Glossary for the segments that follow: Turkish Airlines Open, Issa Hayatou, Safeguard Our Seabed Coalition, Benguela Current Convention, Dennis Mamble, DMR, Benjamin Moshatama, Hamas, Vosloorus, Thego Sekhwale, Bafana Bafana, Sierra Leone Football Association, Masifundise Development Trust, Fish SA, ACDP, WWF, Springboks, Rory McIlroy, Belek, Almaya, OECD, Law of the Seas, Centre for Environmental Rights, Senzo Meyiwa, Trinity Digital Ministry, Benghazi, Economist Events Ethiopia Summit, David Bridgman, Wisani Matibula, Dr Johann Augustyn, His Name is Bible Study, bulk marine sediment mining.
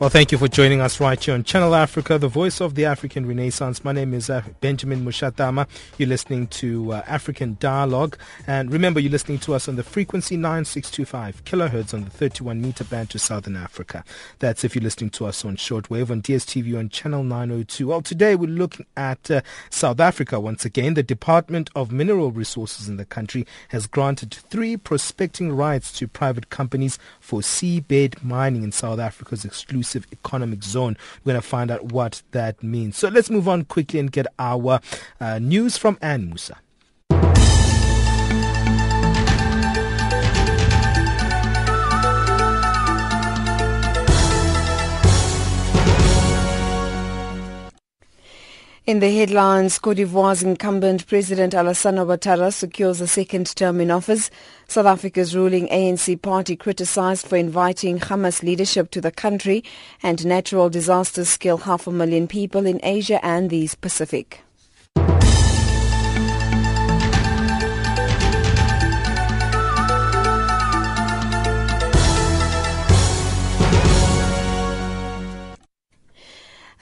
Well, thank you for joining us right here on Channel Africa, the voice of the African Renaissance. My name is Benjamin Moshatama. You're listening to African Dialogue. And remember, you're listening to us on the frequency 9625 kilohertz on the 31-meter band to Southern Africa. That's if you're listening to us on shortwave, on DSTV, on Channel 902. Well, today we're looking at South Africa once again. The Department of Mineral Resources in the country has granted 3 prospecting rights to private companies for seabed mining in South Africa's exclusive economic zone. We're going to find out what that means. So let's move on quickly and get our news from Anne Moussa. In the headlines, Côte d'Ivoire's incumbent President Alassane Ouattara secures a second term in office. South Africa's ruling ANC party criticized for inviting Hamas leadership to the country, and natural disasters kill 500,000 people in Asia and the Pacific.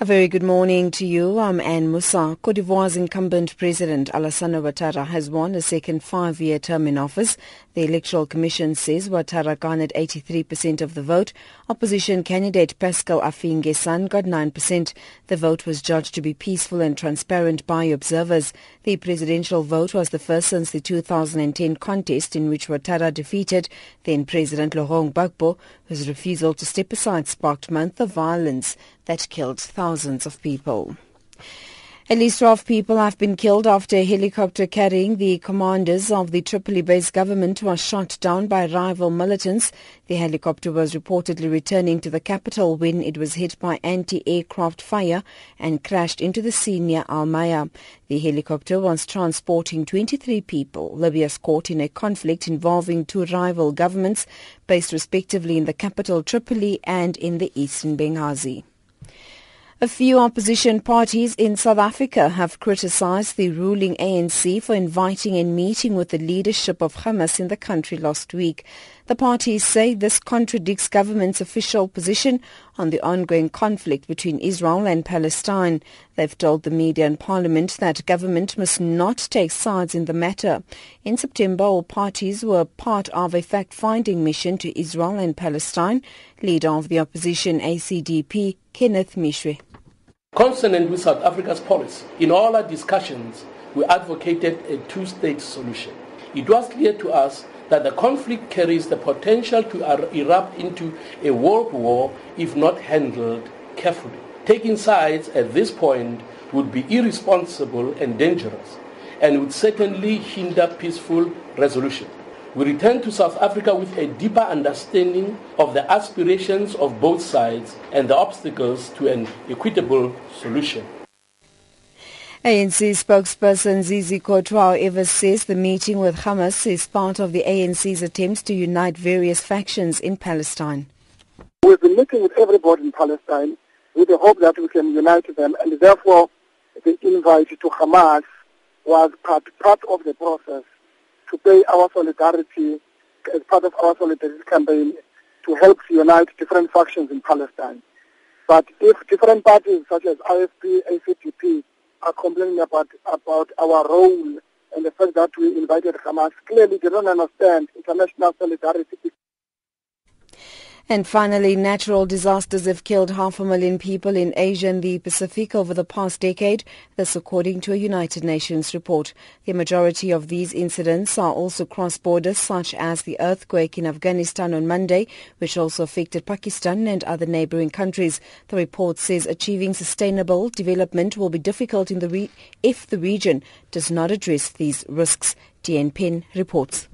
A very good morning to you. I'm Anne Moussa. Côte d'Ivoire's incumbent president, Alassane Ouattara, has won a second 5-year term in office. The Electoral Commission says Ouattara garnered 83% of the vote. Opposition candidate Pascal Afingesan got 9%. The vote was judged to be peaceful and transparent by observers. The presidential vote was the first since the 2010 contest in which Ouattara defeated then-President Laurent Gbagbo, whose refusal to step aside sparked months of violence that killed thousands of people. At least 12 people have been killed after a helicopter carrying the commanders of the Tripoli-based government was shot down by rival militants. The helicopter was reportedly returning to the capital when it was hit by anti-aircraft fire and crashed into the sea near Almaya. The helicopter was transporting 23 people. Libya's caught in a conflict involving 2 rival governments based respectively in the capital Tripoli and in the eastern Benghazi. A few opposition parties in South Africa have criticized the ruling ANC for inviting and meeting with the leadership of Hamas in the country last week. The parties say this contradicts government's official position on the ongoing conflict between Israel and Palestine. They've told the media and parliament that government must not take sides in the matter. In September, all parties were part of a fact-finding mission to Israel and Palestine. Leader of the opposition ACDP, Kenneth Mishwe. Consonant with South Africa's policy, in all our discussions, we advocated a 2-state solution. It was clear to us that the conflict carries the potential to erupt into a world war if not handled carefully. Taking sides at this point would be irresponsible and dangerous, and would certainly hinder peaceful resolution. We return to South Africa with a deeper understanding of the aspirations of both sides and the obstacles to an equitable solution. ANC spokesperson Zizi Kotwa, however, says the meeting with Hamas is part of the ANC's attempts to unite various factions in Palestine. We've been meeting with everybody in Palestine with the hope that we can unite them, and therefore the invite to Hamas was part of the process to pay our solidarity as part of our solidarity campaign to help unite different factions in Palestine. But if different parties such as IFP, ACTP are complaining about our role and the fact that we invited Hamas, clearly they don't understand international solidarity. And finally, natural disasters have killed 500,000 people in Asia and the Pacific over the past decade, this according to a United Nations report. The majority of these incidents are also cross-border, such as the earthquake in Afghanistan on Monday, which also affected Pakistan and other neighboring countries. The report says achieving sustainable development will be difficult in the if the region does not address these risks. Tien Pin reports.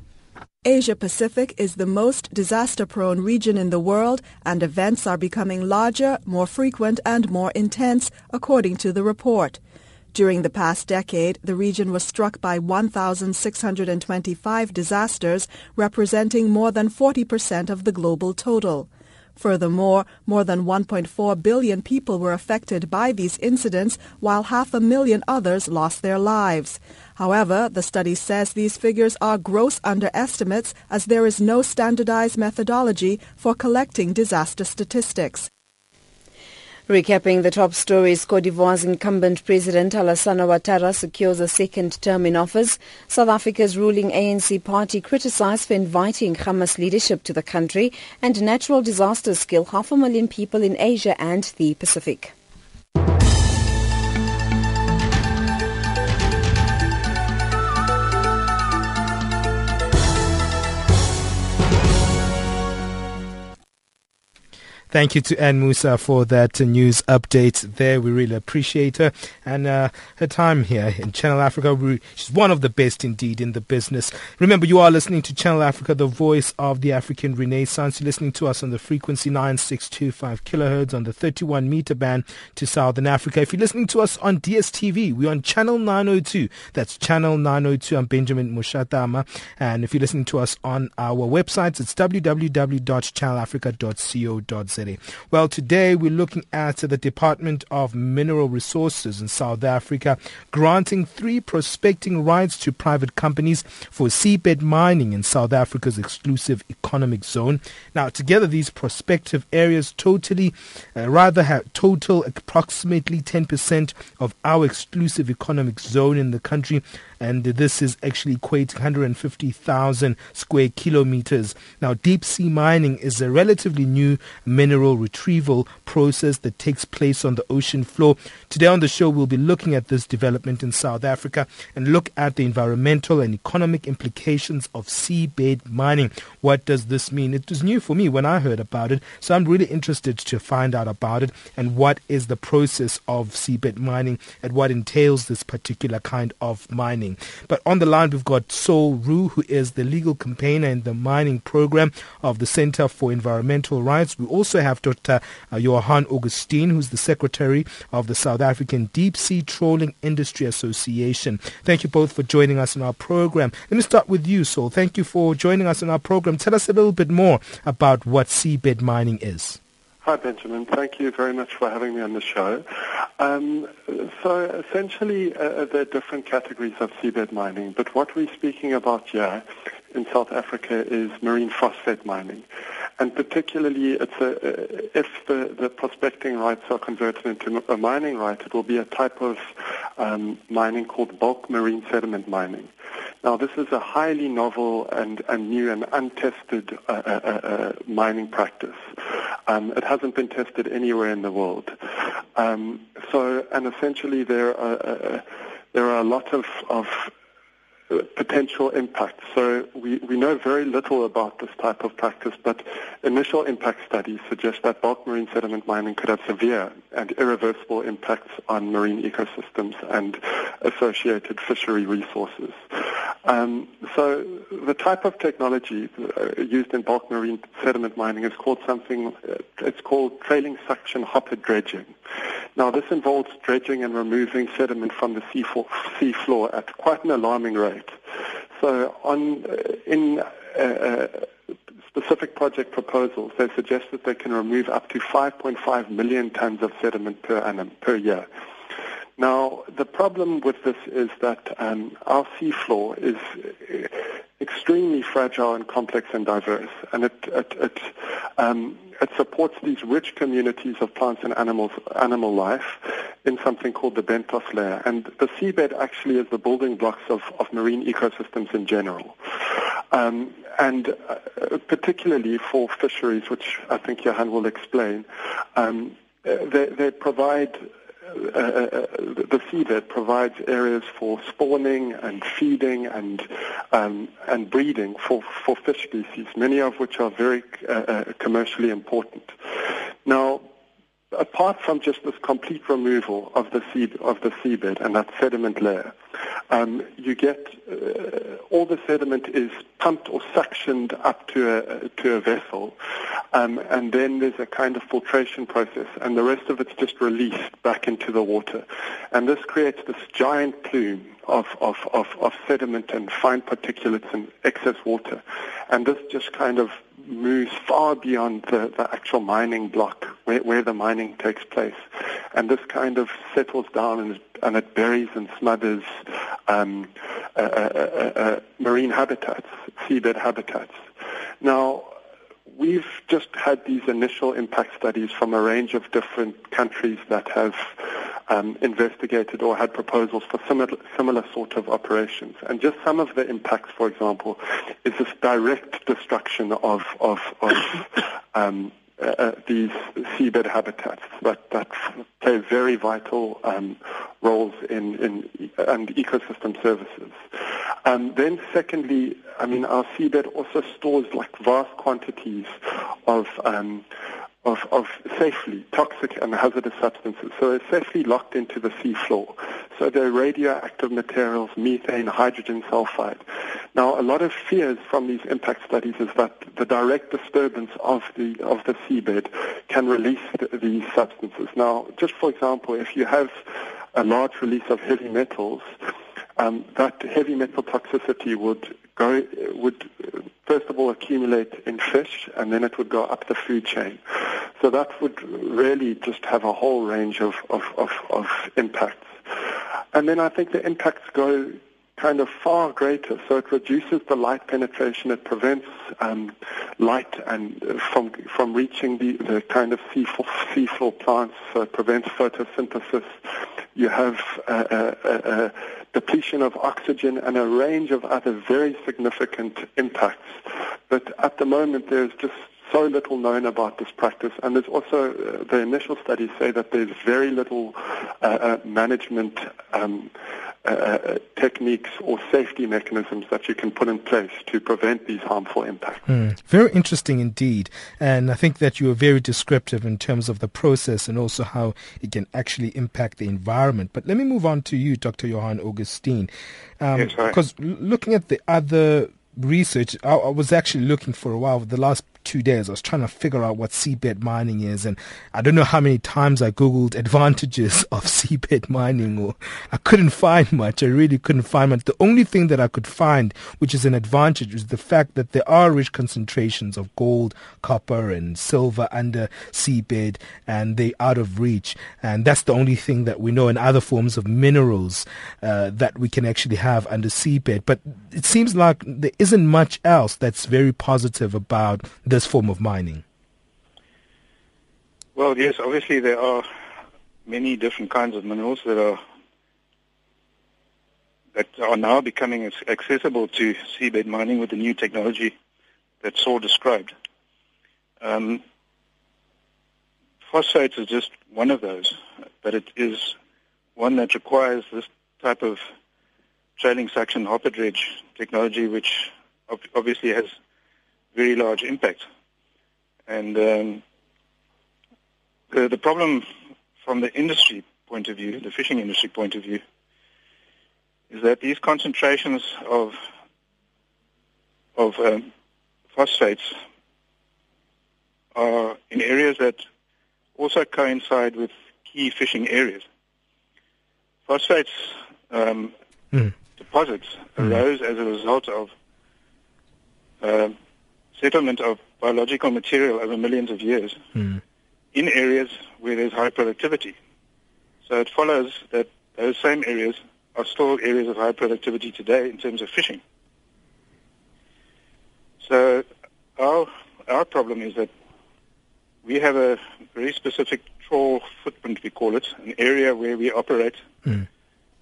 Asia-Pacific is the most disaster-prone region in the world, and events are becoming larger, more frequent and more intense, according to the report. During the past decade, the region was struck by 1,625 disasters, representing more than 40% of the global total. Furthermore, more than 1.4 billion people were affected by these incidents, while 500,000 others lost their lives. However, the study says these figures are gross underestimates, as there is no standardized methodology for collecting disaster statistics. Recapping the top stories, Cote d'Ivoire's incumbent president Alassane Ouattara secures a second term in office. South Africa's ruling ANC party criticized for inviting Hamas leadership to the country, and natural disasters kill 500,000 people in Asia and the Pacific. Thank you to Anne Moussa for that news update there. We really appreciate her and her time here in Channel Africa. She's one of the best indeed in the business. Remember, you are listening to Channel Africa, the voice of the African Renaissance. You're listening to us on the frequency 9625 kilohertz on the 31 meter band to Southern Africa. If you're listening to us on DSTV, we're on Channel 902. That's Channel 902. I'm Benjamin Moshatama. And if you're listening to us on our websites, it's www.channelafrica.co.za. Well, today we're looking at the Department of Mineral Resources in South Africa granting 3 prospecting rights to private companies for seabed mining in South Africa's exclusive economic zone. Now, together these prospective areas total approximately 10% of our exclusive economic zone in the country, and this is actually equating 150,000 square kilometers. Now, deep sea mining is a relatively new mineral retrieval process that takes place on the ocean floor. Today on the show, we'll be looking at this development in South Africa and look at the environmental and economic implications of seabed mining. What does this mean? It was new for me when I heard about it, so I'm really interested to find out about it and what is the process of seabed mining and what entails this particular kind of mining. But on the line, we've got Saul Roux, who is the legal campaigner in the mining program of the Centre for Environmental Rights. We also have Dr. Johann Augustyn, who's the Secretary of the South African Deep-Sea Trawling Industry Association. Thank you both for joining us in our program. Let me start with you, Saul. Thank you for joining us in our program. Tell us a little bit more about what seabed mining is. Hi, Benjamin. Thank you very much for having me on the show. So essentially, there are different categories of seabed mining, but what we're speaking about here in South Africa is marine phosphate mining. And particularly, it's if the prospecting rights are converted into a mining right, it will be a type of mining called bulk marine sediment mining. Now, this is a highly novel and new and untested mining practice. It hasn't been tested anywhere in the world. And essentially, there are a lot of potential impact. So we know very little about this type of practice, but initial impact studies suggest that bulk marine sediment mining could have severe and irreversible impacts on marine ecosystems and associated fishery resources. So the type of technology used in bulk marine sediment mining is called it's called trailing suction hopper dredging. Now, this involves dredging and removing sediment from the sea floor at quite an alarming rate. So in specific project proposals, they suggest that they can remove up to 5.5 million tons of sediment per annum, per year. Now, the problem with this is that our seafloor is extremely fragile and complex and diverse, and it supports these rich communities of plants and animal life in something called the bentos layer. And the seabed actually is the building blocks of marine ecosystems in general. and particularly for fisheries, which I think Johann will explain. They provide, the seabed provides areas for spawning and feeding and breeding for fish species, many of which are very commercially important. Now, apart from just this complete removal of the seabed and that sediment layer, you get all the sediment is pumped or suctioned up to a vessel, and then there's a kind of filtration process, and the rest of it's just released back into the water, and this creates this giant plume of sediment and fine particulates and excess water, and this just kind of moves far beyond the actual mining block where the mining takes place. And this kind of settles down and it buries and smothers marine habitats, seabed habitats. Now, we've just had these initial impact studies from a range of different countries that have investigated or had proposals for similar sort of operations. And just some of the impacts, for example, is this direct destruction of these seabed habitats that play very vital roles in ecosystem services. Then secondly, I mean, our seabed also stores like vast quantities of safely toxic and hazardous substances. So they're safely locked into the seafloor. So they're radioactive materials, methane, hydrogen sulfide. Now, a lot of fears from these impact studies is that the direct disturbance of the seabed can release these substances. Now, just for example, if you have a large release of heavy metals, that heavy metal toxicity would first of all accumulate in fish, and then it would go up the food chain. So that would really just have a whole range of impacts. And then I think the impacts go kind of far greater. So it reduces the light penetration. It prevents light and from reaching the kind of seafloor plants. So it prevents photosynthesis. You have a depletion of oxygen and a range of other very significant impacts. But at the moment, there's just so little known about this practice, and there's also the initial studies say that there's very little management techniques or safety mechanisms that you can put in place to prevent these harmful impacts. Very interesting indeed, and I think that you are very descriptive in terms of the process and also how it can actually impact the environment. But let me move on to you, Dr. Johann Augustyn, yes, right. Because looking at the other research, I was actually looking for a while, the last 2 days I was trying to figure out what seabed mining is, and I don't know how many times I googled advantages of seabed mining, or I couldn't find much. I really couldn't find much. The only thing that I could find which is an advantage is the fact that there are rich concentrations of gold, copper and silver under seabed, and they're out of reach, and that's the only thing that we know, and other forms of minerals that we can actually have under seabed. But it seems like there isn't much else that's very positive about this form of mining. Well, yes, obviously there are many different kinds of minerals that are now becoming accessible to seabed mining with the new technology that Saul described. Phosphates is just one of those, but it is one that requires this type of trailing suction hopper dredge technology, which obviously has very large impact. And the problem from the industry point of view, the fishing industry point of view, is that these concentrations of phosphates are in areas that also coincide with key fishing areas. Phosphates deposits arose as a result of settlement of biological material over millions of years in areas where there's high productivity. So it follows that those same areas are still areas of high productivity today in terms of fishing. So our problem is that we have a very specific trawl footprint, we call it, an area where we operate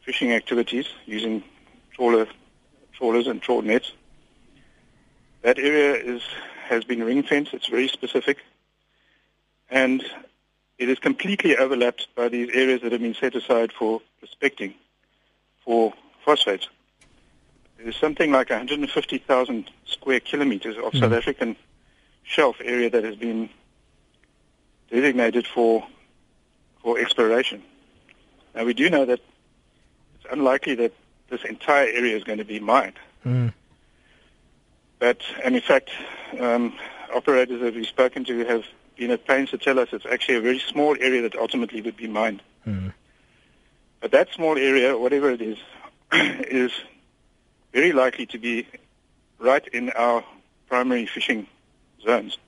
fishing activities using trawlers and trawl nets. That area has been ring-fenced. It's very specific. And it is completely overlapped by these areas that have been set aside for prospecting for phosphates. There's something like 150,000 square kilometers of South African shelf area that has been designated for exploration. Now, we do know that it's unlikely that this entire area is going to be mined. But, and in fact, operators that we've spoken to have been at pains to tell us it's actually a very small area that ultimately would be mined. But that small area, whatever it is, is very likely to be right in our primary fishing zones.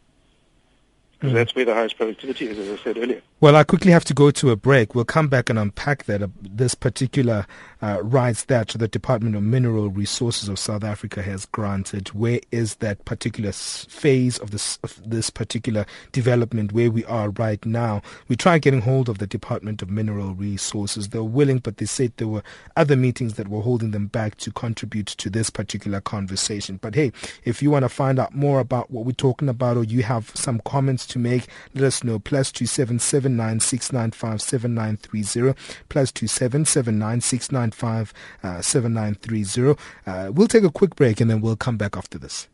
Because that's where the highest productivity is, as I said earlier. Well, I quickly have to go to a break. We'll come back and unpack that this particular rights that the Department of Mineral Resources of South Africa has granted. Where is that particular phase of this particular development where we are right now? We tried getting hold of the Department of Mineral Resources. They were willing, but they said there were other meetings that were holding them back to contribute to this particular conversation. But hey, if you want to find out more about what we're talking about or you have some comments to make, let us know. +277 969 57930 +277 969 57930. We'll take a quick break and then we'll come back after this.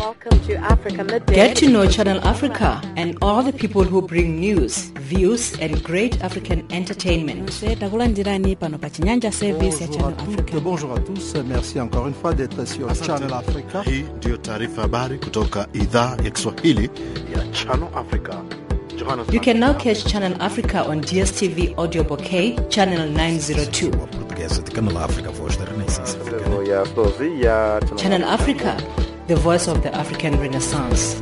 Welcome to Africa Midday. Get to know Channel Africa and all the people who bring news, views, and great African entertainment. Bonjour à tous, merci encore une fois d'être sur Channel Africa. Hii ndio taarifa habari kutoka idhaa ya Kiswahili ya Channel Africa. You can now catch Channel Africa on DSTV Audio Bouquet, Channel 902. Channel Africa, the voice of the African Renaissance.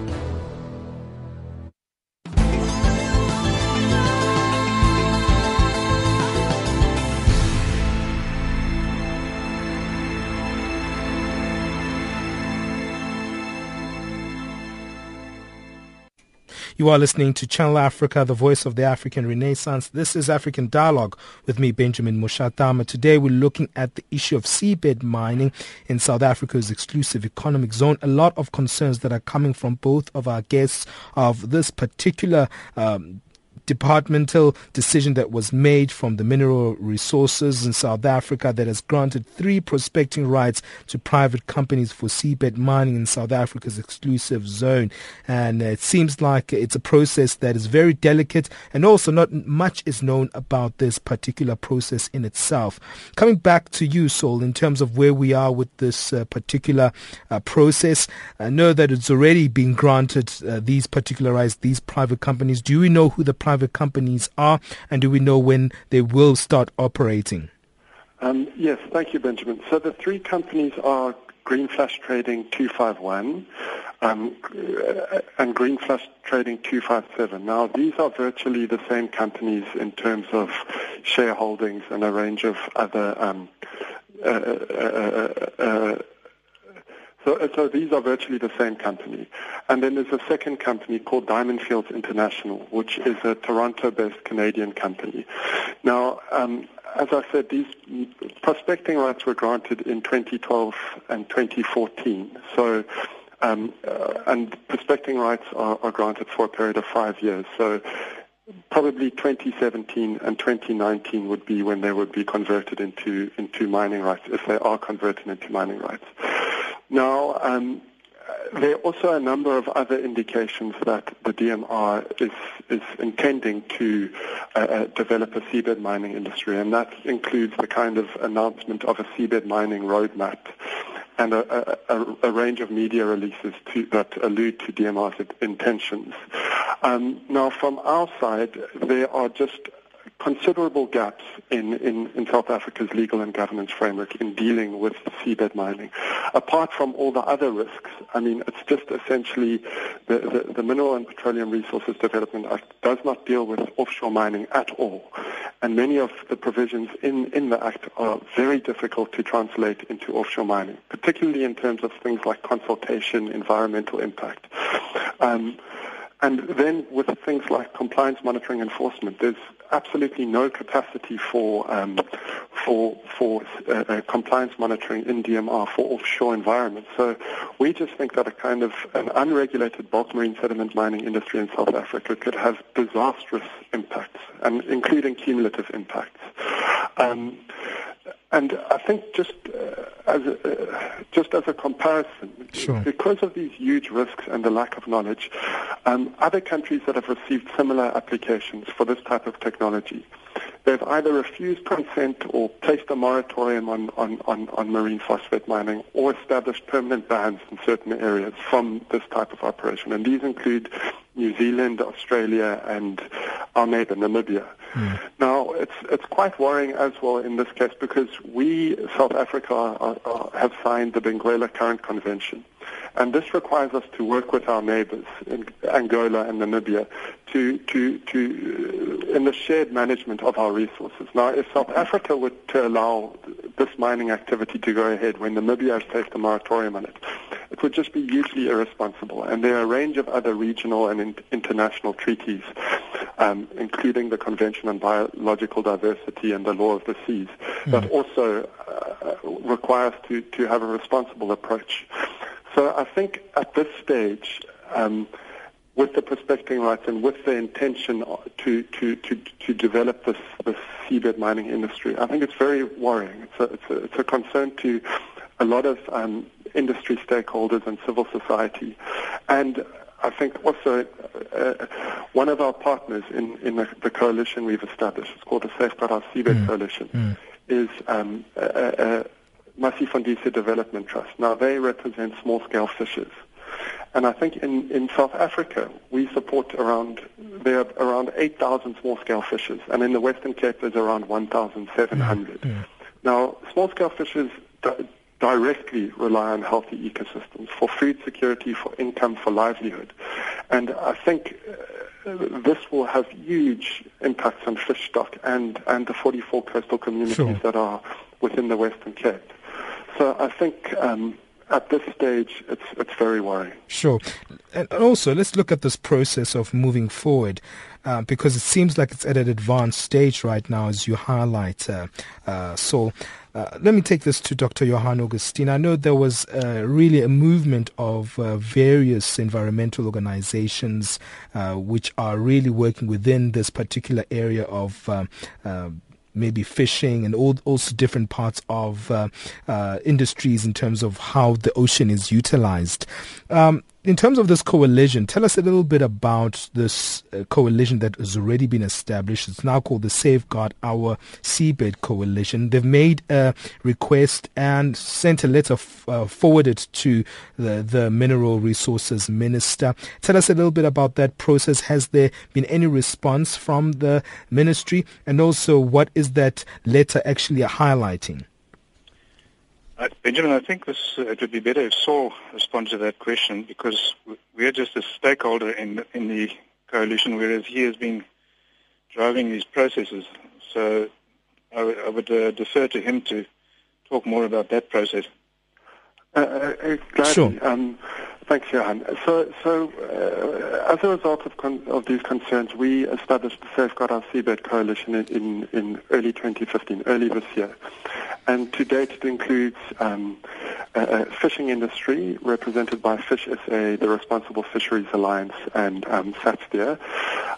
You are listening to Channel Africa, the voice of the African Renaissance. This is African Dialogue with me, Benjamin Moshatama. Today we're looking at the issue of seabed mining in South Africa's exclusive economic zone. A lot of concerns that are coming from both of our guests of this particular departmental decision that was made from the Mineral Resources in South Africa that has granted 3 prospecting rights to private companies for seabed mining in South Africa's exclusive zone. And it seems like it's a process that is very delicate, and also not much is known about this particular process in itself. Coming back to you, Saul, in terms of where we are with this particular process, I know that it's already been granted these particular rights, these private companies. Do we know who the private companies are, and do we know when they will start operating? Yes, thank you, Benjamin. So the 3 companies are Green Flash Trading 251 and Green Flash Trading 257. Now, these are virtually the same companies in terms of shareholdings and a range of other So these are virtually the same company. And then there's a second company called Diamond Fields International, which is a Toronto-based Canadian company. Now, as I said, these prospecting rights were granted in 2012 and 2014. So, and prospecting rights are granted for a period of 5 years. So probably 2017 and 2019 would be when they would be converted into mining rights, if they are converted into mining rights. Now, there are also a number of other indications that the DMR is intending to develop a seabed mining industry, and that includes the kind of announcement of a seabed mining roadmap and a range of media releases that allude to DMR's intentions. Now, from our side, there are just considerable gaps in South Africa's legal and governance framework in dealing with seabed mining. Apart from all the other risks, I mean, it's just essentially the Mineral and Petroleum Resources Development Act does not deal with offshore mining at all. And many of the provisions in the Act are very difficult to translate into offshore mining, particularly in terms of things like consultation, environmental impact. And then with things like compliance monitoring enforcement, there's absolutely no capacity for compliance monitoring in DMR for offshore environments. So we just think that a kind of an unregulated bulk marine sediment mining industry in South Africa could have disastrous impacts, and including cumulative impacts. And I think just as a comparison, sure, because of these huge risks and the lack of knowledge, other countries that have received similar applications for this type of technology, they've either refused consent or placed a moratorium on marine phosphate mining or established permanent bans in certain areas from this type of operation. And these include New Zealand, Australia, and our neighbor, Namibia. Mm. Now, it's quite worrying as well in this case because we, South Africa, have signed the Benguela Current Convention. And this requires us to work with our neighbors in Angola and Namibia to in the shared management of our resources. Now, if South Africa were to allow this mining activity to go ahead when Namibia has placed a moratorium on it, it would just be hugely irresponsible. And there are a range of other regional and international treaties, including the Convention on Biological Diversity and the Law of the Seas, that also require us to have a responsible approach. So I think at this stage, with the prospecting rights and with the intention to develop this seabed mining industry, I think it's very worrying. It's a concern to a lot of industry stakeholders and civil society, and I think also one of our partners in the coalition we've established, it's called the Safeguard Our Seabed Coalition, is Masifundise Development Trust. Now, they represent small-scale fishers. And I think in South Africa, we support around 8,000 small-scale fishers. And in the Western Cape, there's around 1,700. Yeah. Now, small-scale fishers directly rely on healthy ecosystems for food security, for income, for livelihood. And I think this will have huge impacts on fish stock and the 44 coastal communities that are within the Western Cape. So I think at this stage, it's very worrying. Sure. And also, let's look at this process of moving forward, because it seems like it's at an advanced stage right now, as you highlight, Saul. Let me take this to Dr. Johann Augustyn. I know there was really a movement of various environmental organizations which are really working within this particular area of maybe fishing and also different parts of industries in terms of how the ocean is utilized. In terms of this coalition, tell us a little bit about this coalition that has already been established. It's now called the Safeguard Our Seabed Coalition. They've made a request and sent a letter forwarded to the Mineral Resources Minister. Tell us a little bit about that process. Has there been any response from the ministry? And also, what is that letter actually highlighting? Benjamin, I think it would be better if Saul responds to that question because we're just a stakeholder in the coalition, whereas he has been driving these processes. So I would defer to him to talk more about that process. Gladly. Sure. Thanks, Johan. So as a result of these concerns, we established the Safeguard Our Seabed Coalition in early 2015, early this year. And to date, it includes a fishing industry represented by Fish SA, the Responsible Fisheries Alliance, and SATSDIA,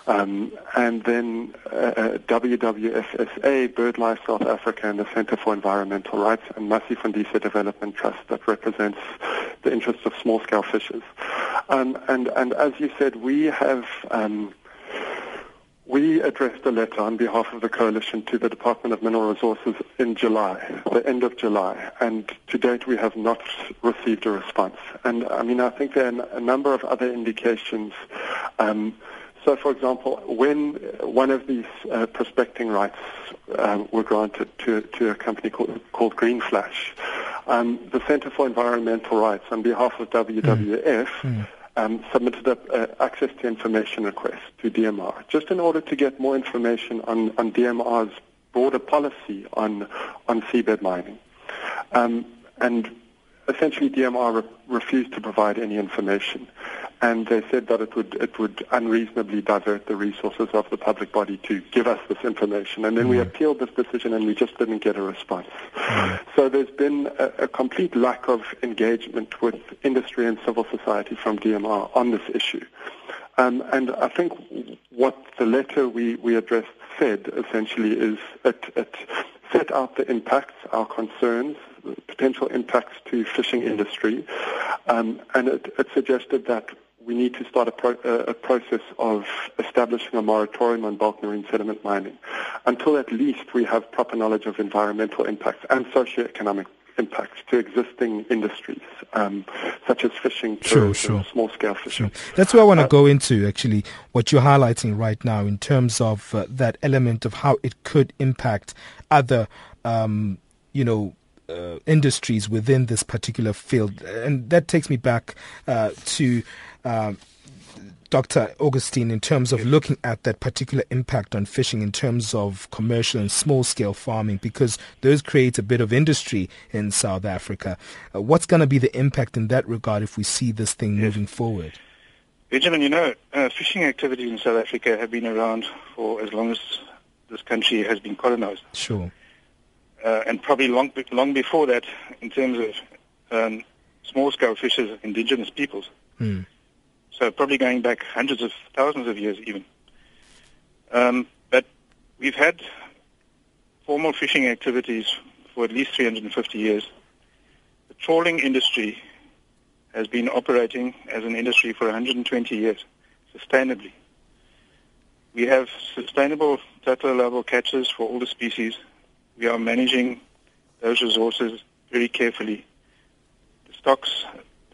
and then WWFSA, BirdLife South Africa, and the Centre for Environmental Rights, and Masifundise Development Trust that represents the interests of small-scale fishers. And as you said, we have we addressed a letter on behalf of the coalition to the Department of Mineral Resources in July, the end of July, and to date we have not received a response. And I mean, I think there are a number of other indications. So, for example, when one of these prospecting rights were granted to a company called Green Flash, the Centre for Environmental Rights, on behalf of WWF, submitted an access to information request to DMR, just in order to get more information on DMR's broader policy on seabed mining. And essentially DMR refused to provide any information, and they said that it would unreasonably divert the resources of the public body to give us this information. And then we appealed this decision, and we just didn't get a response. So there's been a complete lack of engagement with industry and civil society from DMR on this issue. And I think what the letter we addressed said essentially is it set out the impacts, our concerns, potential impacts to fishing industry, and it suggested that we need to start a process of establishing a moratorium on bulk marine sediment mining until at least we have proper knowledge of environmental impacts and socioeconomic impacts to existing industries, such as fishing, tourism, small-scale fishing. That's where I want to go into, actually, what you're highlighting right now in terms of that element of how it could impact other, industries within this particular field. And that takes me back to Dr. Augustyn in terms of looking at that particular impact on fishing in terms of commercial and small-scale farming, because those create a bit of industry in South Africa. What's going to be the impact in that regard if we see this thing moving forward? Benjamin, fishing activities in South Africa have been around for as long as this country has been colonized. Sure. And probably long before that, in terms of small-scale fishers, indigenous peoples. Mm. So probably going back hundreds of thousands of years even. But we've had formal fishing activities for at least 350 years. The trawling industry has been operating as an industry for 120 years, sustainably. We have sustainable total allowable catches for all the species. We are managing those resources very carefully. The stocks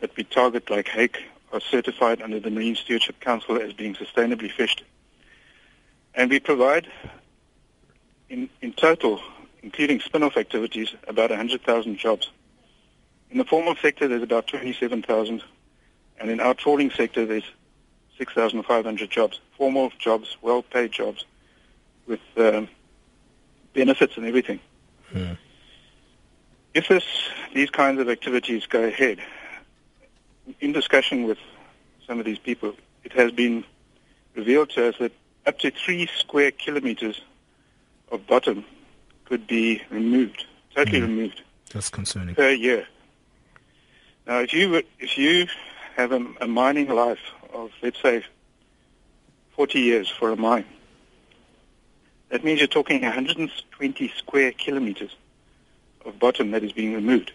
that we target, like hake, are certified under the Marine Stewardship Council as being sustainably fished. And we provide, in total, including spin-off activities, about 100,000 jobs. In the formal sector, there's about 27,000. And in our trawling sector, there's 6,500 jobs, formal jobs, well-paid jobs, with benefits and everything. Yeah. If these kinds of activities go ahead, in discussion with some of these people, it has been revealed to us that up to 3 square kilometers of bottom could be removed, totally removed. That's concerning. Per year. Now, if you have a mining life of, let's say, 40 years for a mine, that means you're talking 120 square kilometers of bottom that is being removed,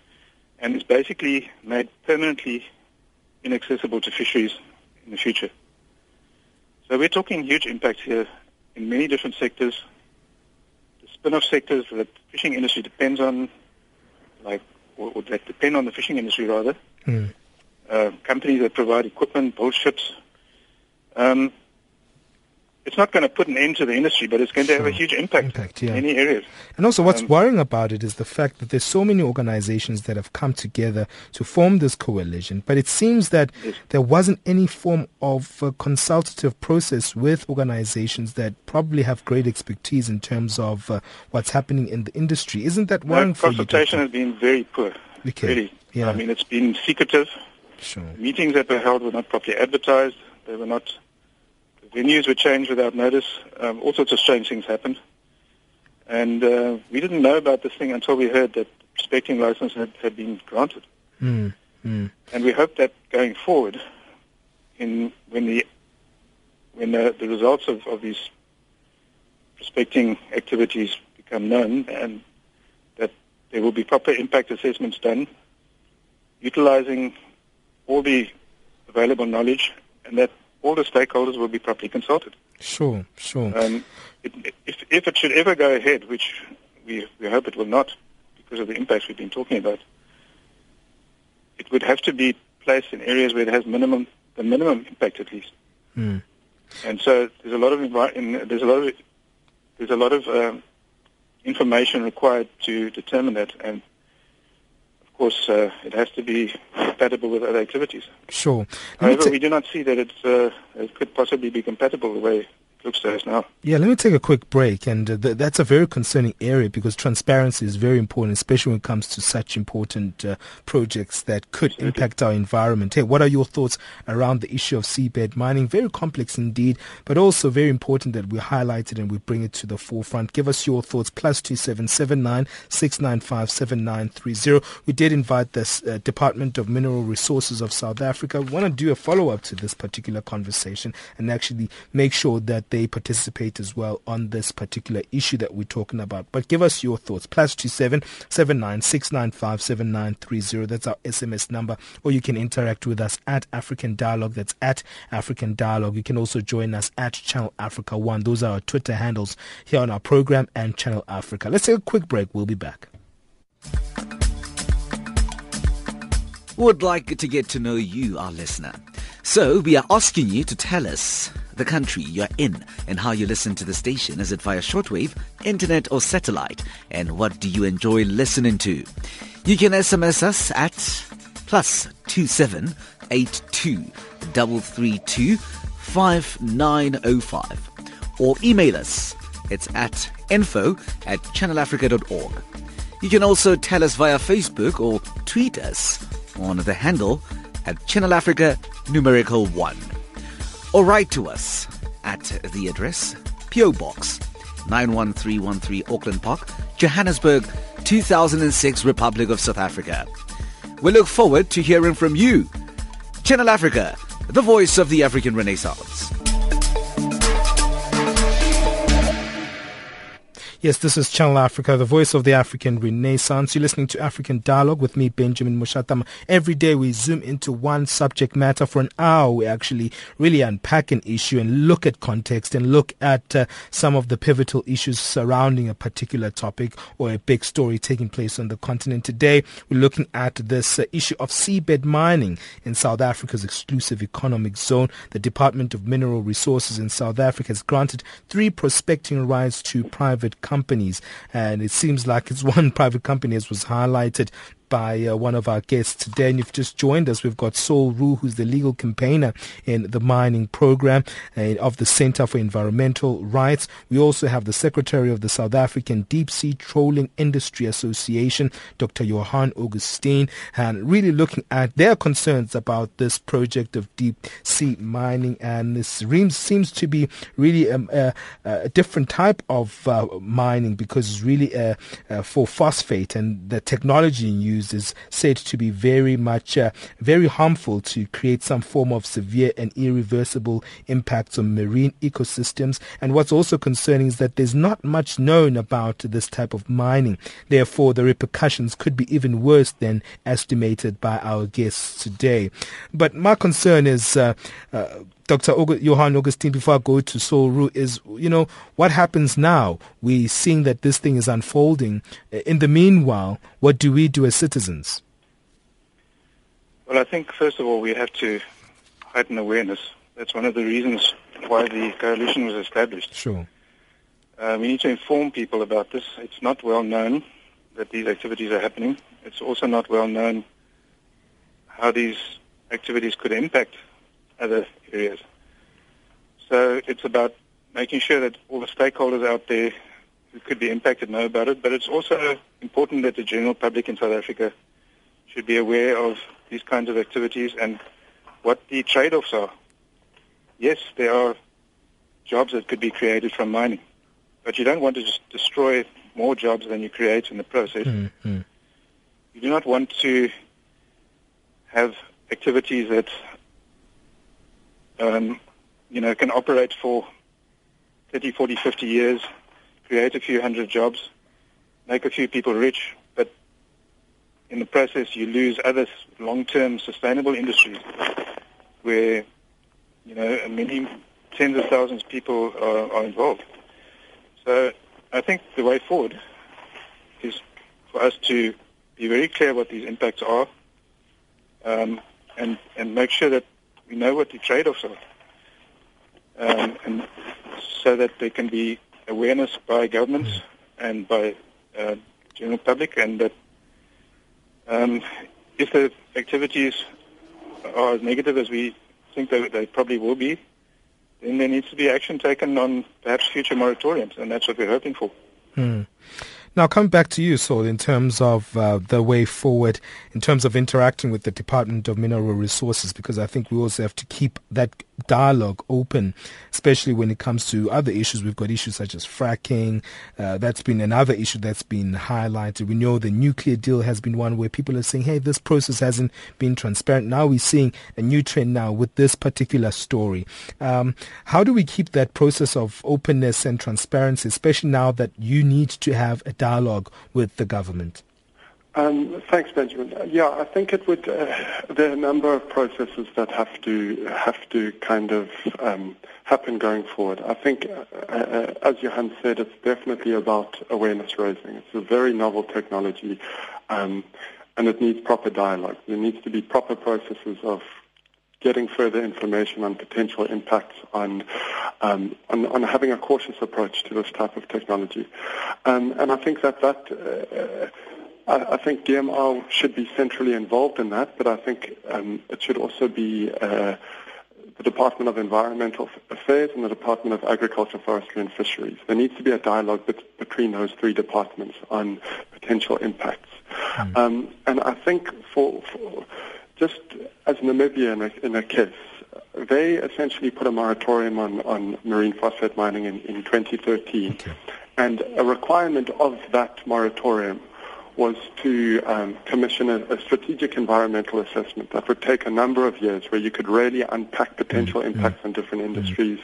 and it's basically made permanently inaccessible to fisheries in the future. So we're talking huge impacts here in many different sectors. The spin-off sectors that the fishing industry depends on, or that depend on the fishing industry rather, companies that provide equipment, build ships. It's not going to put an end to the industry, but it's going to have a huge impact in many areas. And also what's worrying about it is the fact that there's so many organizations that have come together to form this coalition, but it seems that there wasn't any form of consultative process with organizations that probably have great expertise in terms of what's happening in the industry. Isn't that worrying for you? Consultation has been very poor, really. Yeah. I mean, it's been secretive. Sure. Meetings that were held were not properly advertised. They were not... The news were changed without notice. All sorts of strange things happened. And we didn't know about this thing until we heard that prospecting license had been granted. And we hope that going forward, when the results of these prospecting activities become known, and that there will be proper impact assessments done, utilizing all the available knowledge, and that all the stakeholders will be properly consulted. Sure. If it should ever go ahead, which we hope it will not because of the impacts we've been talking about, it would have to be placed in areas where it has the minimum impact at least. Mm. And so there's a lot of information required to determine that, and of course, it has to be compatible with other activities. Sure. However, we do not see that it could possibly be compatible the way it looks to us now. Yeah, let me take a quick break. And that's a very concerning area because transparency is very important, especially when it comes to such important projects that could impact our environment. Hey, what are your thoughts around the issue of seabed mining? Very complex indeed, but also very important that we highlight it and we bring it to the forefront. Give us your thoughts, +2779 695 7930. We did invite the Department of Mineral Resources of South Africa. We want to do a follow-up to this particular conversation and actually make sure that they participate as well on this particular issue that we're talking about. But give us your thoughts. +2779 695 7930. That's our SMS number. Or you can interact with us at African Dialogue. That's at African Dialogue. You can also join us at Channel Africa 1. Those are our Twitter handles here on our program and Channel Africa. Let's take a quick break. We'll be back. Would like to get to know you, our listener. So we are asking you to tell us the country you're in and how you listen to the station. Is it via shortwave, internet or satellite? And what do you enjoy listening to? You can SMS us at +27 82 332 5905 or email us. It's at info@channelafrica.org. You can also tell us via Facebook or tweet us on the handle at Channel Africa numerical 1. Or write to us at the address PO Box 91313 Auckland Park, Johannesburg 2006, Republic of South Africa. We look forward to hearing from you. Channel Africa, the voice of the African Renaissance. Yes, this is Channel Africa, the voice of the African Renaissance. You're listening to African Dialogue with me, Benjamin Moshatama. Every day we zoom into one subject matter for an hour. We actually really unpack an issue and look at context and look at some of the pivotal issues surrounding a particular topic or a big story taking place on the continent. Today, we're looking at this issue of seabed mining in South Africa's exclusive economic zone. The Department of Mineral Resources in South Africa has granted 3 prospecting rights to private companies, and it seems like it's one private company, as was highlighted by one of our guests today. And you've just joined us. We've got Saul Roux, who's the legal campaigner in the mining program of the Centre for Environmental Rights. We also have the Secretary of the South African Deep-Sea Trawling Industry Association, Dr Johann Augustyn, and really looking at their concerns about this project of deep-sea mining. And this seems to be really a different type of mining, because it's really for phosphate, and the technology in use is said to be very much very harmful, to create some form of severe and irreversible impacts on marine ecosystems. And what's also concerning is that there's not much known about this type of mining. Therefore, the repercussions could be even worse than estimated by our guests today. But my concern is Dr. Johann Augustyn, before I go to Saul Roux, is, you know, what happens now? We're seeing that this thing is unfolding. In the meanwhile, what do we do as citizens? Well, I think, first of all, we have to heighten awareness. That's one of the reasons why the coalition was established. Sure. We need to inform people about this. It's not well known that these activities are happening. It's also not well known how these activities could impact other areas. So it's about making sure that all the stakeholders out there who could be impacted know about it, but it's also important that the general public in South Africa should be aware of these kinds of activities and what the trade-offs are. Yes, there are jobs that could be created from mining, but you don't want to just destroy more jobs than you create in the process. Mm-hmm. You do not want to have activities that can operate for 30, 40, 50 years, create a few hundred jobs, make a few people rich, but in the process you lose other long-term sustainable industries where, many tens of thousands of people are involved. So I think the way forward is for us to be very clear what these impacts are and make sure that we know what the trade-offs are, and so that there can be awareness by governments and by general public, and that if the activities are as negative as we think they probably will be, then there needs to be action taken on perhaps future moratoriums, and that's what we're hoping for. Hmm. Now, coming back to you, Saul, in terms of the way forward, in terms of interacting with the Department of Mineral Resources, because I think we also have to keep that dialogue open, especially when it comes to other issues. We've got issues such as fracking. That's been another issue that's been highlighted. We know the nuclear deal has been one where people are saying, hey, this process hasn't been transparent. Now we're seeing a new trend now with this particular story. How do we keep that process of openness and transparency, especially now that you need to have a dialogue with the government? Thanks, Benjamin. Yeah, I think it would. There are a number of processes that have to kind of happen going forward. I think, as Johann said, it's definitely about awareness raising. It's a very novel technology, and it needs proper dialogue. There needs to be proper processes of getting further information on potential impacts, on having a cautious approach to this type of technology, and I think that. I think DMR should be centrally involved in that, but I think it should also be the Department of Environmental Affairs and the Department of Agriculture, Forestry and Fisheries. There needs to be a dialogue between those three departments on potential impacts. Mm. And I think for just as Namibia in a case, they essentially put a moratorium on marine phosphate mining in 2013, okay. And a requirement of that moratorium was to commission a strategic environmental assessment that would take a number of years, where you could really unpack potential impacts on different industries,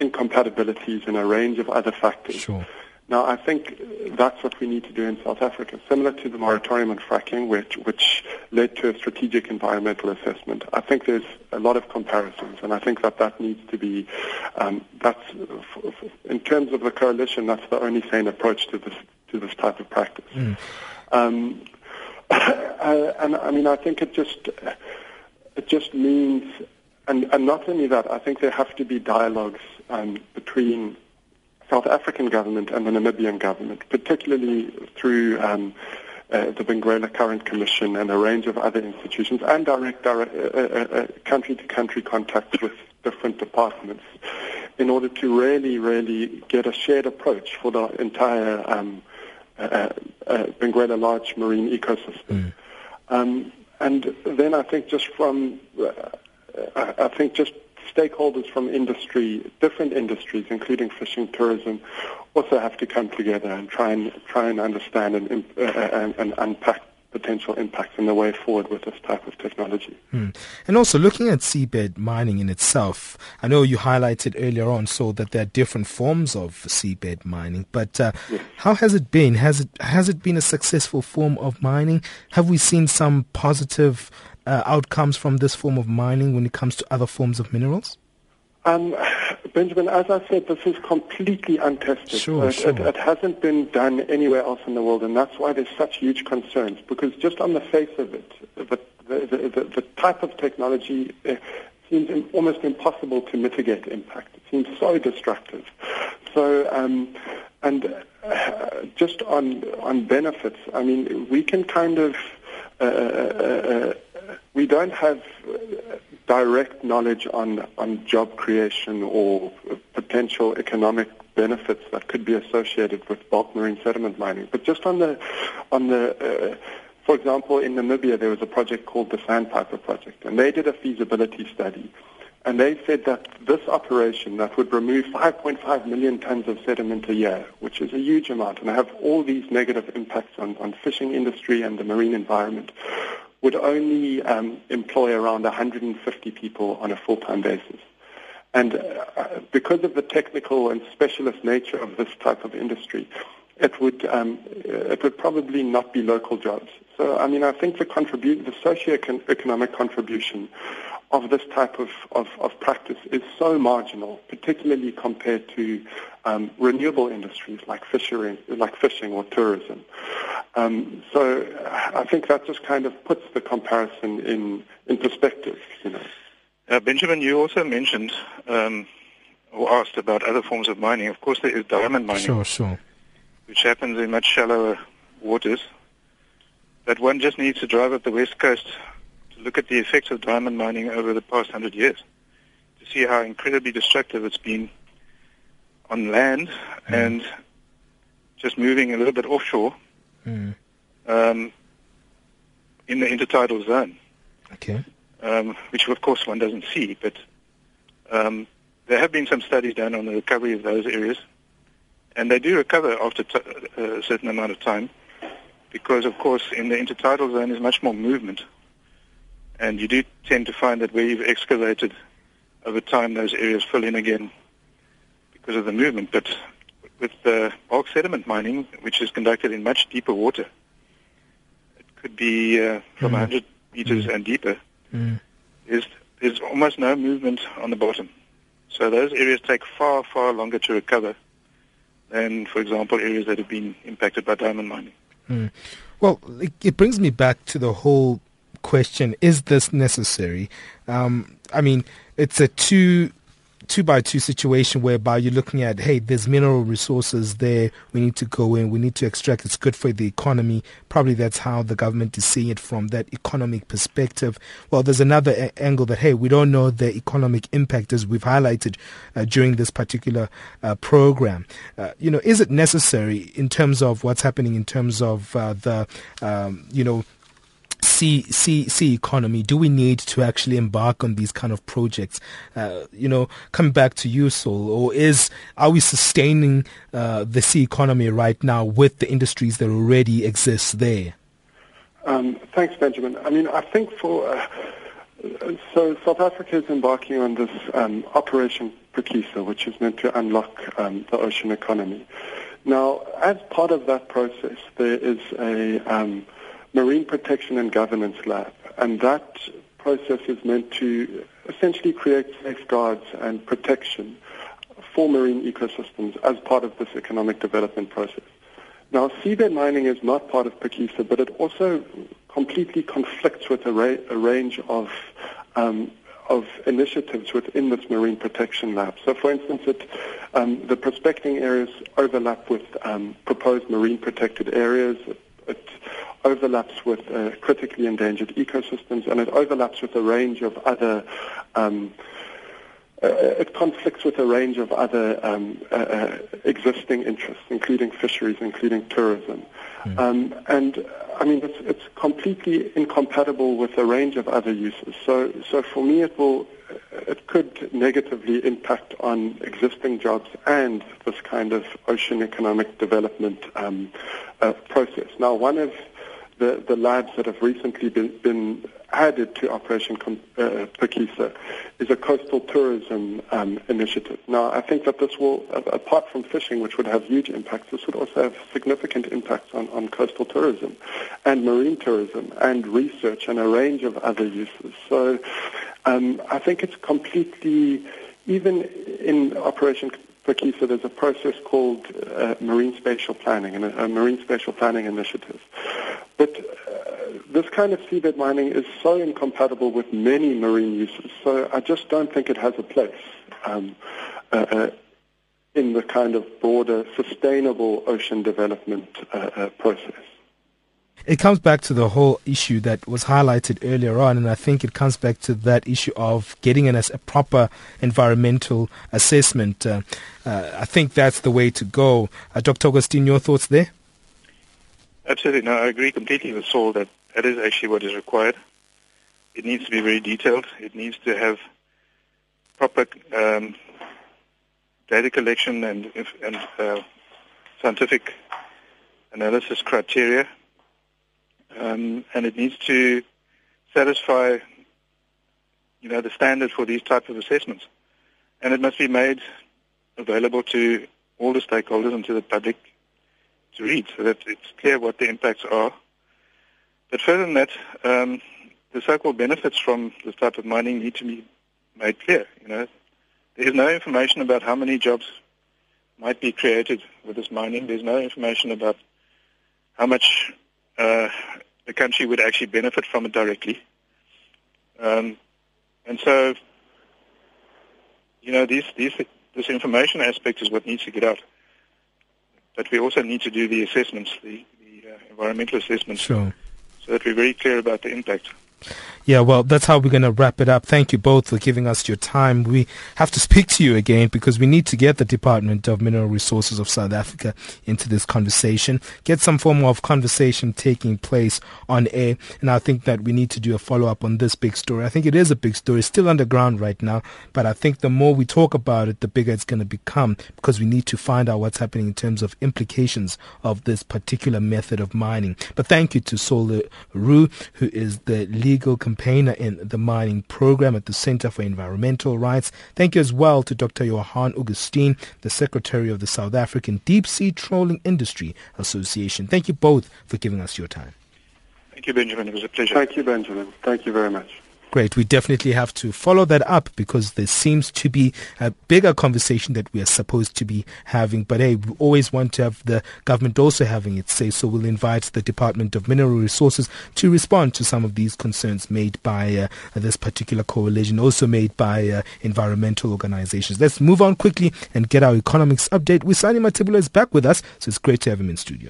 incompatibilities, and a range of other factors. Sure. Now, I think that's what we need to do in South Africa, similar to the moratorium on fracking, which led to a strategic environmental assessment. I think there's a lot of comparisons, and I think that needs to be, that's, in terms of the coalition, that's the only sane approach to this type of practice. Mm. And I mean, I think it just means, and not only that, I think there have to be dialogues between South African government and the Namibian government, particularly through the Benguela Current Convention and a range of other institutions, and direct country-to-country contacts with different departments, in order to really, really get a shared approach for the entire Benguela large marine ecosystem. Mm. And then I think just stakeholders from industry, different industries, including fishing, tourism, also have to come together and try and understand and unpack potential impacts and the way forward with this type of technology. Mm. And also looking at seabed mining in itself, I know you highlighted earlier on, so that there are different forms of seabed mining, but yes. How has it been? Has it been a successful form of mining? Have we seen some positive outcomes from this form of mining when it comes to other forms of minerals? Benjamin, as I said, this is completely untested. Sure. It hasn't been done anywhere else in the world, and that's why there's such huge concerns, because just on the face of it, the type of technology seems almost impossible to mitigate impact. It seems so destructive. So, just on benefits, I mean, we can kind of... we don't have direct knowledge on job creation or potential economic benefits that could be associated with bulk marine sediment mining. But just on the for example, in Namibia, there was a project called the Sandpiper Project, and they did a feasibility study. And they said that this operation that would remove 5.5 million tons of sediment a year, which is a huge amount, and have all these negative impacts on fishing industry and the marine environment, would only employ around 150 people on a full-time basis. And because of the technical and specialist nature of this type of industry, it would probably not be local jobs. So, I mean, I think the socio-economic contribution of this type of practice is so marginal, particularly compared to renewable industries like fishing or tourism. So I think that just kind of puts the comparison in perspective. You know. Benjamin, you also mentioned or asked about other forms of mining. Of course, there is diamond mining, sure. which happens in much shallower waters. But one just needs to drive up the West Coast. Look at the effects of diamond mining over the past 100 years to to see how incredibly destructive it's been on land and just moving a little bit offshore in the intertidal zone, which of course one doesn't see, but there have been some studies done on the recovery of those areas, and they do recover after a certain amount of time because, of course, in the intertidal zone is much more movement, and you do tend to find that where you've excavated over time, those areas fill in again because of the movement. But with the bulk sediment mining, which is conducted in much deeper water, it could be from 100 meters and deeper, there's almost no movement on the bottom. So those areas take far, far longer to recover than, for example, areas that have been impacted by diamond mining. Well, it brings me back to the whole question, is this necessary? I mean, it's a two-by-two situation whereby you're looking at, hey, there's mineral resources there, we need to go in, we need to extract, it's good for the economy. Probably that's how the government is seeing it from that economic perspective. Well, there's another angle that, hey, we don't know the economic impact as we've highlighted during this particular program. You know, is it necessary in terms of what's happening in terms of the, you know, sea economy? Do we need to actually embark on these kind of projects? You know, coming back to you, Saul, or are we sustaining the sea economy right now with the industries that already exist there? Thanks, Benjamin. I mean, I think for so South Africa is embarking on this Operation Phakisa, which is meant to unlock the ocean economy. Now, as part of that process, there is a Marine Protection and Governance Lab, and that process is meant to essentially create safeguards and protection for marine ecosystems as part of this economic development process. Now, seabed mining is not part of Phakisa, but it also completely conflicts with a range of initiatives within this Marine Protection Lab. So, for instance, the prospecting areas overlap with proposed marine protected areas. It overlaps with critically endangered ecosystems, and it overlaps with a range of other, it conflicts with a range of other existing interests, including fisheries, including tourism. And, I mean, it's completely incompatible with a range of other uses. So for me, it could negatively impact on existing jobs and this kind of ocean economic development process. Now, one of the labs that have recently been added to Operation Phakisa is a coastal tourism initiative. Now, I think that this will, apart from fishing, which would have huge impacts, this would also have significant impacts on coastal tourism and marine tourism and research and a range of other uses. So I think it's completely, even in Operation Phakisa, there's a process called Marine Spatial Planning, and a Marine Spatial Planning Initiative. But this kind of seabed mining is so incompatible with many marine uses, so I just don't think it has a place in the kind of broader, sustainable ocean development process. It comes back to the whole issue that was highlighted earlier on, and I think it comes back to that issue of getting a proper environmental assessment. I think that's the way to go. Dr. Augustyn, your thoughts there? Absolutely. No, I agree completely with Saul that that is actually what is required. It needs to be very detailed. It needs to have proper data collection and scientific analysis criteria. And it needs to satisfy, you know, the standard for these type of assessments. And it must be made available to all the stakeholders and to the public to read so that it's clear what the impacts are. But further than that, the so-called benefits from this type of mining need to be made clear. You know, there is no information about how many jobs might be created with this mining. There's no information about how much the country would actually benefit from it directly. And so, you know, this information aspect is what needs to get out. But we also need to do the assessments, the environmental assessments, sure, so that we're very clear about the impact. Yeah, well, that's how we're going to wrap it up. Thank you both for giving us your time. We have to speak to you again because we need to get the Department of Mineral Resources of South Africa into this conversation, get some form of conversation taking place on air. And I think that we need to do a follow-up on this big story. I think it is a big story. It's still underground right now, but I think the more we talk about it, the bigger it's going to become because we need to find out what's happening in terms of implications of this particular method of mining. But thank you to Saul Roux, who is the legal campaigner in the mining program at the Centre for Environmental Rights. Thank you as well to Dr Johann Augustyn, the Secretary of the South African Deep-Sea Trawling Industry Association. Thank you both for giving us your time. Thank you, Benjamin. It was a pleasure. Thank you, Benjamin. Thank you very much. Great. We definitely have to follow that up because there seems to be a bigger conversation that we are supposed to be having. But hey, we always want to have the government also having its say. So we'll invite the Department of Mineral Resources to respond to some of these concerns made by this particular coalition, also made by environmental organizations. Let's move on quickly and get our economics update. Wisani Matibula is back with us, so it's great to have him in studio.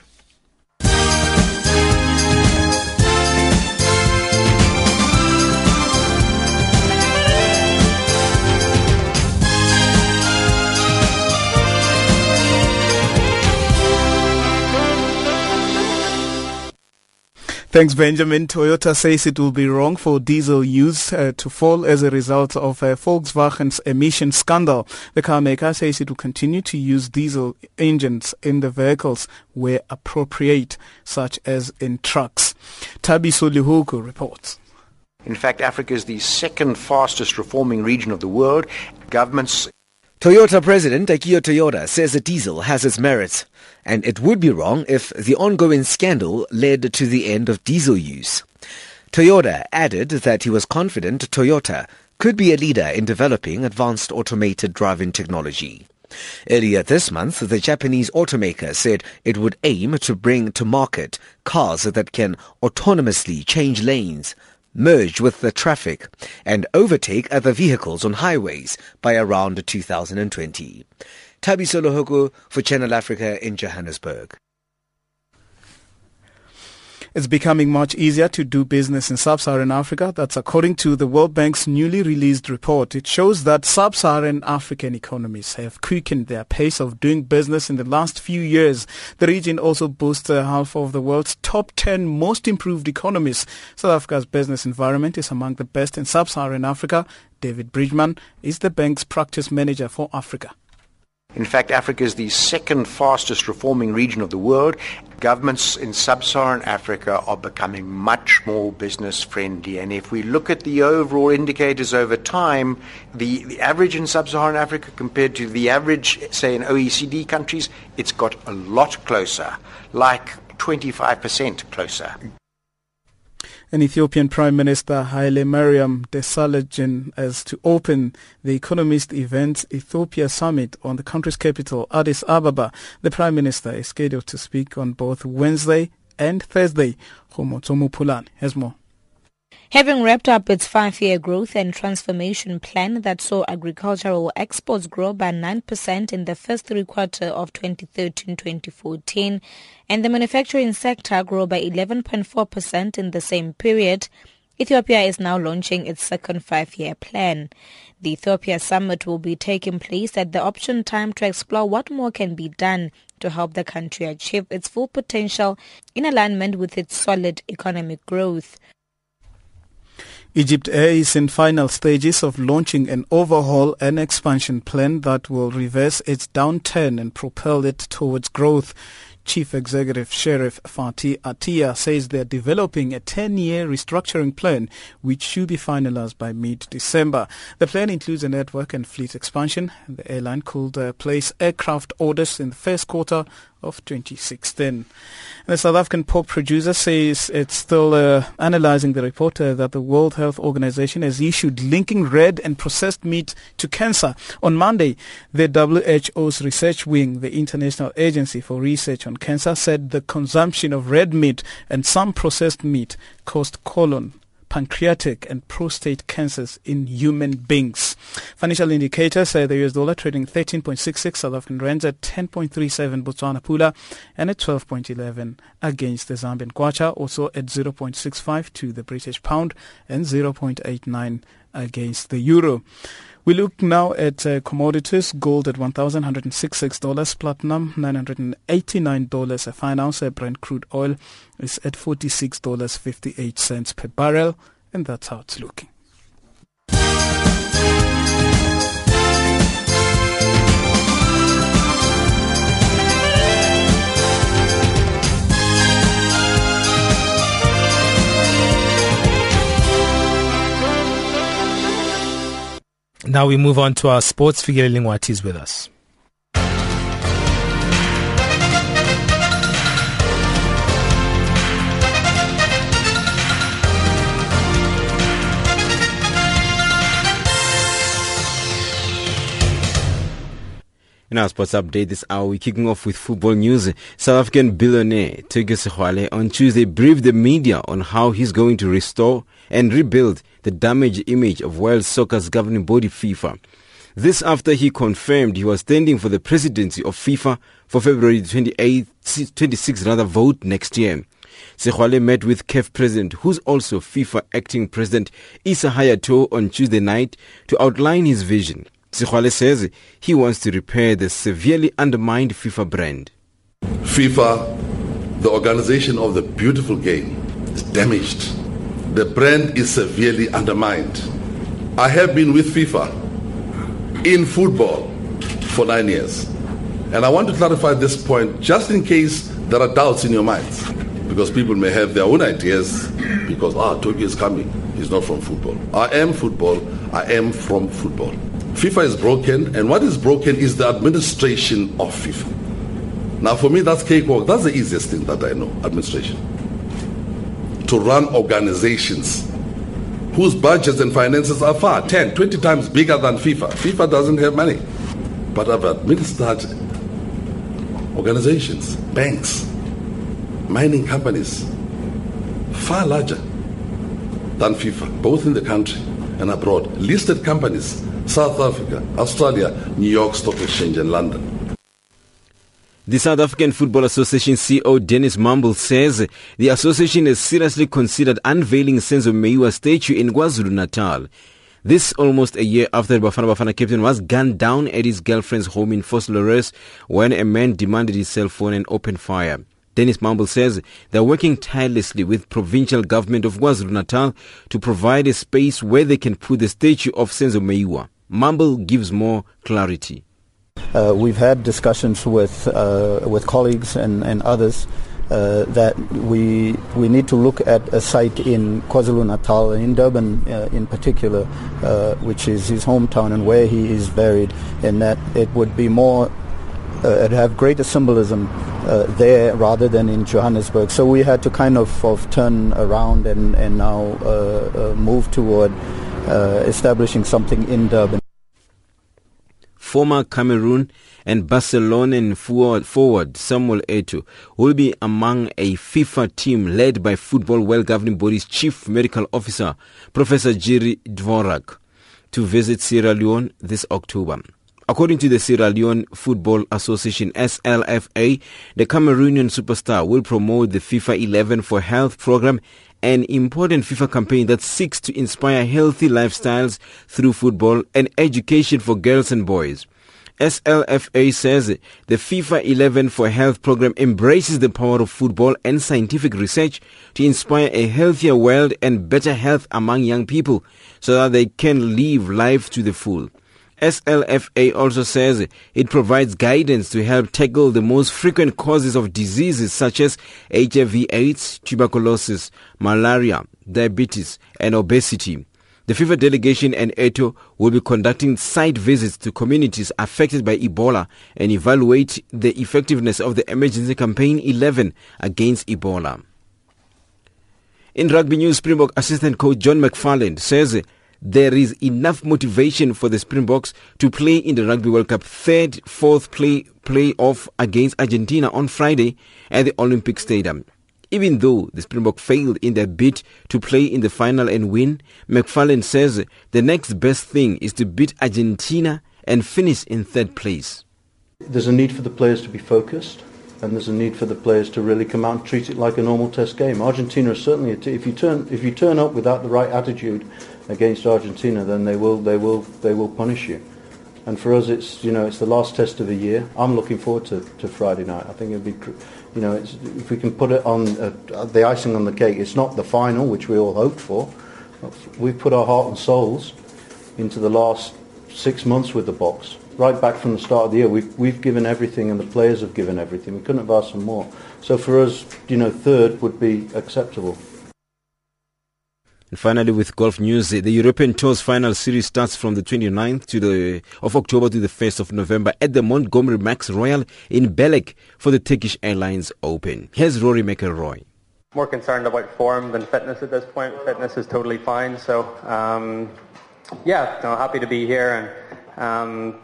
Thanks, Benjamin. Toyota says it will be wrong for diesel use to fall as a result of Volkswagen's emission scandal. The car maker says it will continue to use diesel engines in the vehicles where appropriate, such as in trucks. Tabiso Lihuku reports. In fact, Africa is the second fastest reforming region of the world. Governments... Toyota President Akio Toyoda says the diesel has its merits, and it would be wrong if the ongoing scandal led to the end of diesel use. Toyoda added that he was confident Toyota could be a leader in developing advanced automated driving technology. Earlier this month, the Japanese automaker said it would aim to bring to market cars that can autonomously change lanes, merge with the traffic and overtake other vehicles on highways by around 2020. Tabiso Lohoko for Channel Africa in Johannesburg. It's becoming much easier to do business in sub-Saharan Africa. That's according to the World Bank's newly released report. It shows that sub-Saharan African economies have quickened their pace of doing business in the last few years. The region also boasts half of the world's top 10 most improved economies. South Africa's business environment is among the best in sub-Saharan Africa. David Bridgman is the bank's practice manager for Africa. In fact, Africa is the second fastest reforming region of the world. Governments in sub-Saharan Africa are becoming much more business friendly. And if we look at the overall indicators over time, the average in sub-Saharan Africa compared to the average, say, in OECD countries, it's got a lot closer, like 25% closer. An Ethiopian Prime Minister Haile Mariam Desalegn is to open the Economist Events Ethiopia Summit on the country's capital, Addis Ababa. The Prime Minister is scheduled to speak on both Wednesday and Thursday. Khomotsomo Pulane has more. Having wrapped up its 5-year growth and transformation plan that saw agricultural exports grow by 9% in the first three quarters of 2013-2014 and the manufacturing sector grow by 11.4% in the same period, Ethiopia is now launching its second 5-year plan. The Ethiopia Summit will be taking place at the option time to explore what more can be done to help the country achieve its full potential in alignment with its solid economic growth. Egypt Air is in final stages of launching an overhaul and expansion plan that will reverse its downturn and propel it towards growth. Chief Executive Sheriff Fatih Atiyah says they're developing a 10-year restructuring plan which should be finalized by mid-December. The plan includes a network and fleet expansion. The airline could place aircraft orders in the first quarter of 2016. The South African pork producer says it's still analyzing the report that the World Health Organization has issued linking red and processed meat to cancer. On Monday, the WHO's research wing, the International Agency for Research on Cancer, said the consumption of red meat and some processed meat caused colon pancreatic and prostate cancers in human beings. Financial indicators say the US dollar trading 13.66, South African rands at 10.37, Botswana Pula, and at 12.11 against the Zambian Kwacha, also at 0.65 to the British pound and 0.89 against the euro. We look now at commodities. Gold at $1,166, platinum $989 a fine ounce. Brent crude oil is at $46.58 per barrel, and that's how it's looking. Now we move on to our sports. Fikile Lingwati is with us. In our sports update this hour, we're kicking off with football news. South African billionaire Thego Sekhwale on Tuesday briefed the media on how he's going to restore and rebuild the damaged image of world soccer's governing body, FIFA. This after he confirmed he was standing for the presidency of FIFA for February 26 vote next year. Sekhwale met with CAF president, who's also FIFA acting president, Issa Hayatou on Tuesday night to outline his vision. Sekhwale says he wants to repair the severely undermined FIFA brand. FIFA, the organization of the beautiful game, is damaged. The brand is severely undermined. I have been with FIFA in football for 9 years. And I want to clarify this point just in case there are doubts in your minds. Because people may have their own ideas because, Tokyo is coming. He's not from football. I am football. I am from football. FIFA is broken, and what is broken is the administration of FIFA. Now, for me, that's cakewalk. That's the easiest thing that I know, administration. To run organizations whose budgets and finances are far, 10, 20 times bigger than FIFA. FIFA doesn't have money. But I've administered organizations, banks, mining companies, far larger than FIFA, both in the country and abroad. Listed companies, South Africa, Australia, New York Stock Exchange and London. The South African Football Association CEO Dennis Mamble says the association has seriously considered unveiling Senzo Meyiwa's statue in KwaZulu-Natal. This almost a year after Bafana Bafana captain was gunned down at his girlfriend's home in Vosloorus when a man demanded his cell phone and opened fire. Dennis Mamble says they're working tirelessly with provincial government of KwaZulu-Natal to provide a space where they can put the statue of Senzo Meyiwa. Mamble gives more clarity. We've had discussions with colleagues and others that we need to look at a site in KwaZulu-Natal, in Durban in particular, which is his hometown and where he is buried, and that it would be more, it'd have greater symbolism there rather than in Johannesburg. So we had to kind of turn around and now move toward establishing something in Durban. Former Cameroon and Barcelona forward Samuel Eto'o will be among a FIFA team led by Football World Governing Body's Chief Medical Officer, Professor Jiri Dvorak, to visit Sierra Leone this October. According to the Sierra Leone Football Association, SLFA, the Cameroonian superstar will promote the FIFA 11 for Health program, an important FIFA campaign that seeks to inspire healthy lifestyles through football and education for girls and boys. SLFA says the FIFA 11 for Health program embraces the power of football and scientific research to inspire a healthier world and better health among young people so that they can live life to the full. SLFA also says it provides guidance to help tackle the most frequent causes of diseases such as HIV/AIDS, tuberculosis, malaria, diabetes, and obesity. The FIFA delegation and Eto'o will be conducting site visits to communities affected by Ebola and evaluate the effectiveness of the emergency campaign 11 against Ebola. In rugby news, Springbok assistant coach John McFarland says there is enough motivation for the Springboks to play in the Rugby World Cup fourth playoff against Argentina on Friday at the Olympic Stadium. Even though the Springbok failed in their bid to play in the final and win, McFarlane says the next best thing is to beat Argentina and finish in third place. There's a need for the players to be focused, and there's a need for the players to really come out and treat it like a normal test game. Argentina is certainly a if you turn up without the right attitude against Argentina, then they will punish you. And for us, it's, you know, it's the last test of the year. I'm looking forward to Friday night. I think it'd be, you know, it's, if we can put it on the icing on the cake. It's not the final, which we all hoped for. We've put our heart and souls into the last 6 months with the box. Right back from the start of the year, we've given everything, and the players have given everything. We couldn't have asked for more. So for us, you know, third would be acceptable. And finally, with golf news, the European Tour's final series starts from the 29th of October to the 1st of November at the Montgomery Max Royal in Belek for the Turkish Airlines Open. Here's Rory McIlroy. More concerned about form than fitness at this point. Fitness is totally fine, so happy to be here, and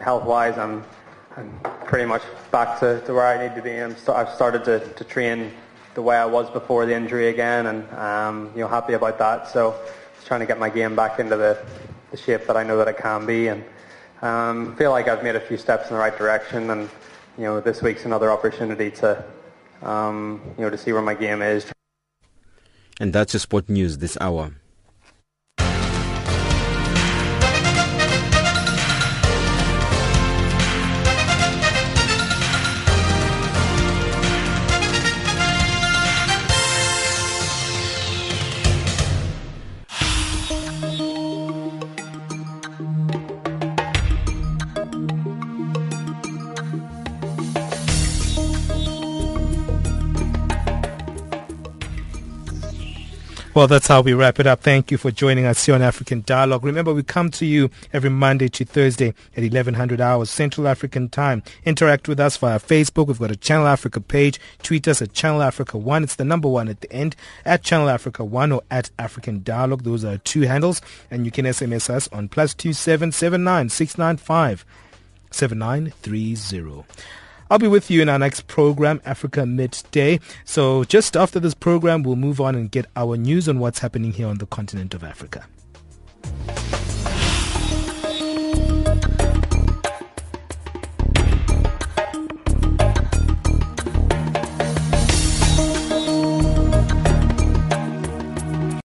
health-wise, I'm pretty much back to where I need to be. I've started to train the way I was before the injury again, and happy about that. So just trying to get my game back into the shape that I know that it can be, and feel like I've made a few steps in the right direction. And this week's another opportunity to see where my game is. And that's your sport news this hour. Well, that's how we wrap it up. Thank you for joining us here on African Dialogue. Remember, we come to you every Monday to Thursday at 1100 hours Central African Time. Interact with us via Facebook. We've got a Channel Africa page. Tweet us at Channel Africa 1. It's the number 1 at the end, at Channel Africa 1 or at African Dialogue. Those are two handles. And you can SMS us on +27796957930. I'll be with you in our next program, Africa Midday. So just after this program, we'll move on and get our news on what's happening here on the continent of Africa.